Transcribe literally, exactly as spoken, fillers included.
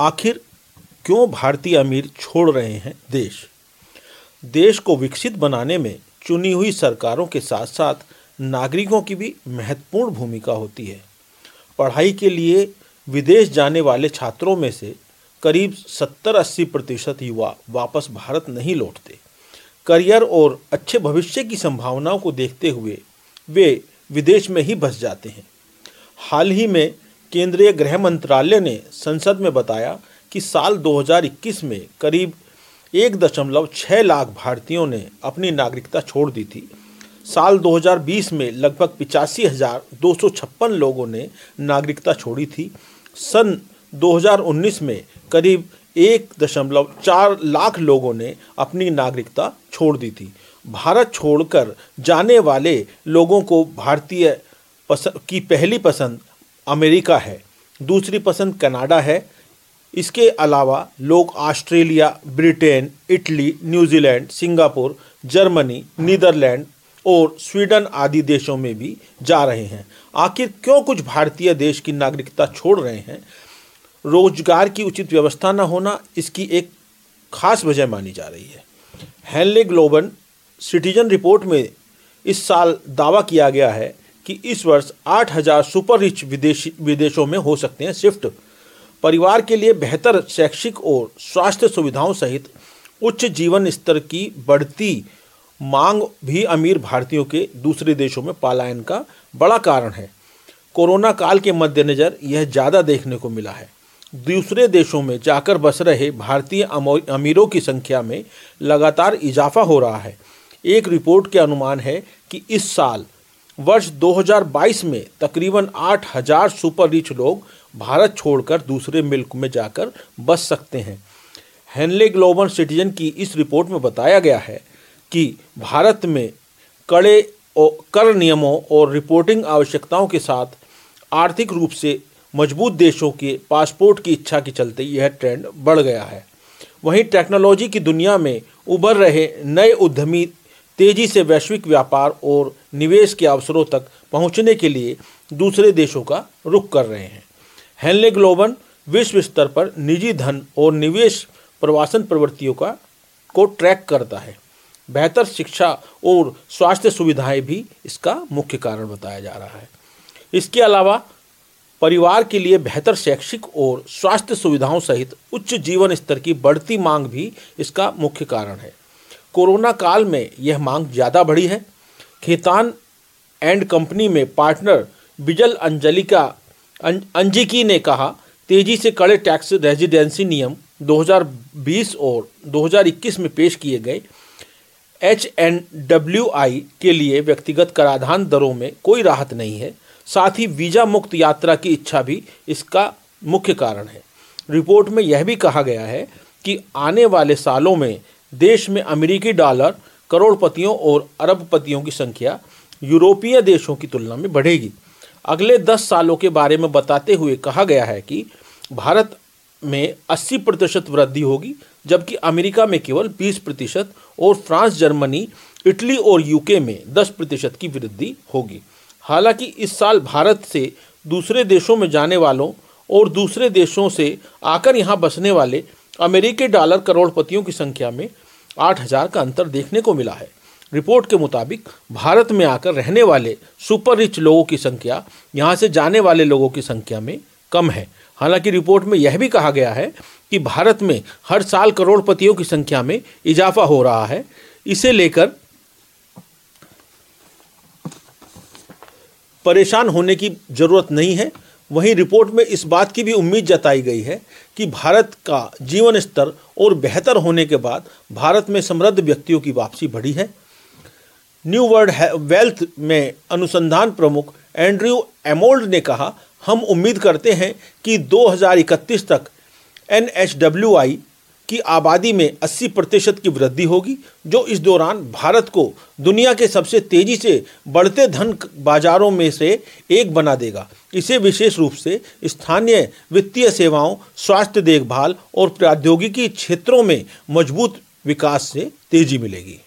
आखिर क्यों भारतीय अमीर छोड़ रहे हैं देश। देश को विकसित बनाने में चुनी हुई सरकारों के साथ साथ नागरिकों की भी महत्वपूर्ण भूमिका होती है। पढ़ाई के लिए विदेश जाने वाले छात्रों में से करीब सत्तर अस्सी प्रतिशत युवा वापस भारत नहीं लौटते। करियर और अच्छे भविष्य की संभावनाओं को देखते हुए वे विदेश में ही बस जाते हैं। हाल ही में केंद्रीय गृह मंत्रालय ने संसद में बताया कि साल दो हज़ार इक्कीस में करीब एक दशमलव छः लाख भारतीयों ने अपनी नागरिकता छोड़ दी थी। साल दो हज़ार बीस में लगभग पिचासी हज़ार दो सौ छप्पन लोगों ने नागरिकता छोड़ी थी। सन दो हज़ार उन्नीस में करीब एक दशमलव चार लाख लोगों ने अपनी नागरिकता छोड़ दी थी। भारत छोड़कर जाने वाले लोगों को भारतीय की पहली पसंद अमेरिका है, दूसरी पसंद कनाडा है। इसके अलावा लोग Australia, Britain, Italy, New Zealand, Singapore, Germany, Netherlands और स्वीडन आदि देशों में भी जा रहे हैं। आखिर क्यों कुछ भारतीय देश की नागरिकता छोड़ रहे हैं? रोजगार की उचित व्यवस्था न होना इसकी एक खास वजह मानी जा रही है। हेनले ग्लोबल सिटीजन रिपोर्ट में इस साल दावा किया गया है कि इस वर्ष आठ हज़ार सुपर रिच विदेशी विदेशों में हो सकते हैं शिफ्ट। परिवार के लिए बेहतर शैक्षिक और स्वास्थ्य सुविधाओं सहित उच्च जीवन स्तर की बढ़ती मांग भी अमीर भारतीयों के दूसरे देशों में पलायन का बड़ा कारण है। कोरोना काल के मद्देनज़र यह ज़्यादा देखने को मिला है। दूसरे देशों में जाकर बस रहे भारतीय अमीरों की संख्या में लगातार इजाफा हो रहा है। एक रिपोर्ट के अनुमान है कि इस साल वर्ष दो हज़ार बाईस में तकरीबन आठ हज़ार सुपर रिच लोग भारत छोड़कर दूसरे मुल्क में जाकर बस सकते हैं। हेनले ग्लोबल सिटीजन की इस रिपोर्ट में बताया गया है कि भारत में कड़े कर नियमों और रिपोर्टिंग आवश्यकताओं के साथ आर्थिक रूप से मजबूत देशों के पासपोर्ट की इच्छा के चलते यह ट्रेंड बढ़ गया है। वहीं टेक्नोलॉजी की दुनिया में उभर रहे नए उद्यमी तेजी से वैश्विक व्यापार और निवेश के अवसरों तक पहुंचने के लिए दूसरे देशों का रुख कर रहे हैं। हेनले ग्लोबल विश्व स्तर पर निजी धन और निवेश प्रवासन प्रवृत्तियों का को ट्रैक करता है। बेहतर शिक्षा और स्वास्थ्य सुविधाएं भी इसका मुख्य कारण बताया जा रहा है। इसके अलावा परिवार के लिए बेहतर शैक्षिक और स्वास्थ्य सुविधाओं सहित उच्च जीवन स्तर की बढ़ती मांग भी इसका मुख्य कारण है। कोरोना काल में यह मांग ज़्यादा बढ़ी है। खेतान एंड कंपनी में पार्टनर बिजल अंजलिका अंजिकी ने कहा, तेज़ी से कड़े टैक्स रेजिडेंसी नियम दो हज़ार बीस और दो हज़ार इक्कीस में पेश किए गए एच एन डब्ल्यू आई के लिए व्यक्तिगत कराधान दरों में कोई राहत नहीं है। साथ ही वीज़ा मुक्त यात्रा की इच्छा भी इसका मुख्य कारण है। रिपोर्ट में यह भी कहा गया है कि आने वाले सालों में देश में अमेरिकी डॉलर करोड़पतियों और अरबपतियों की संख्या यूरोपीय देशों की तुलना में बढ़ेगी। अगले दस सालों के बारे में बताते हुए कहा गया है कि भारत में अस्सी प्रतिशत वृद्धि होगी, जबकि अमेरिका में केवल बीस प्रतिशत और फ्रांस, जर्मनी, इटली और यूके में दस प्रतिशत की वृद्धि होगी। हालांकि इस साल भारत से दूसरे देशों में जाने वालों और दूसरे देशों से आकर यहाँ बसने वाले अमेरिकी डॉलर करोड़पतियों की संख्या में आठ हज़ार का अंतर देखने को मिला है। रिपोर्ट के मुताबिक भारत में आकर रहने वाले सुपर रिच लोगों की संख्या यहाँ से जाने वाले लोगों की संख्या में कम है। हालांकि रिपोर्ट में यह भी कहा गया है कि भारत में हर साल करोड़पतियों की संख्या में इजाफा हो रहा है। इसे लेकर परेशान होने की जरूरत नहीं है। वहीं रिपोर्ट में इस बात की भी उम्मीद जताई गई है कि भारत का जीवन स्तर और बेहतर होने के बाद भारत में समृद्ध व्यक्तियों की वापसी बढ़ी है। न्यू वर्ल्ड वेल्थ में अनुसंधान प्रमुख एंड्रयू एमोल्ड ने कहा, हम उम्मीद करते हैं कि दो हज़ार इकतीस तक एन एच डब्ल्यू आई की आबादी में अस्सी प्रतिशत की वृद्धि होगी, जो इस दौरान भारत को दुनिया के सबसे तेज़ी से बढ़ते धन बाजारों में से एक बना देगा। इसे विशेष रूप से स्थानीय वित्तीय सेवाओं, स्वास्थ्य देखभाल और प्रौद्योगिकी क्षेत्रों में मजबूत विकास से तेज़ी मिलेगी।